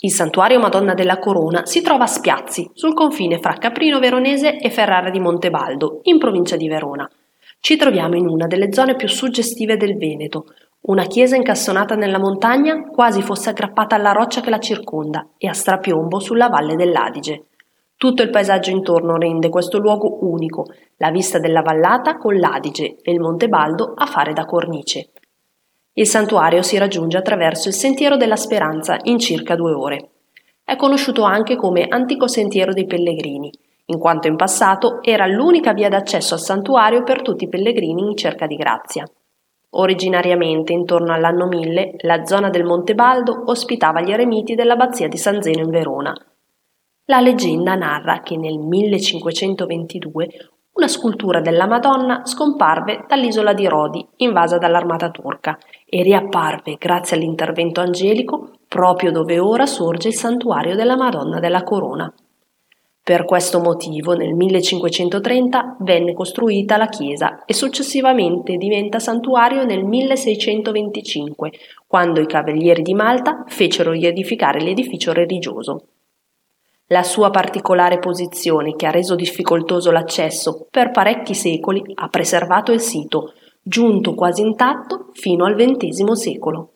Il Santuario Madonna della Corona si trova a Spiazzi, sul confine fra Caprino Veronese e Ferrara di Monte Baldo, in provincia di Verona. Ci troviamo in una delle zone più suggestive del Veneto, una chiesa incastonata nella montagna quasi fosse aggrappata alla roccia che la circonda e a strapiombo sulla Valle dell'Adige. Tutto il paesaggio intorno rende questo luogo unico, la vista della vallata con l'Adige e il Monte Baldo a fare da cornice. Il santuario si raggiunge attraverso il Sentiero della Speranza in circa 2 ore. È conosciuto anche come antico sentiero dei pellegrini, in quanto in passato era l'unica via d'accesso al santuario per tutti i pellegrini in cerca di grazia. Originariamente, intorno all'anno 1000, la zona del Monte Baldo ospitava gli eremiti dell'abbazia di San Zeno in Verona. La leggenda narra che nel 1522 una scultura della Madonna scomparve dall'isola di Rodi, invasa dall'armata turca, e riapparve grazie all'intervento angelico proprio dove ora sorge il santuario della Madonna della Corona. Per questo motivo nel 1530 venne costruita la chiesa e successivamente diventa santuario nel 1625, quando i Cavalieri di Malta fecero riedificare l'edificio religioso. La sua particolare posizione, che ha reso difficoltoso l'accesso per parecchi secoli, ha preservato il sito, giunto quasi intatto fino al XX secolo.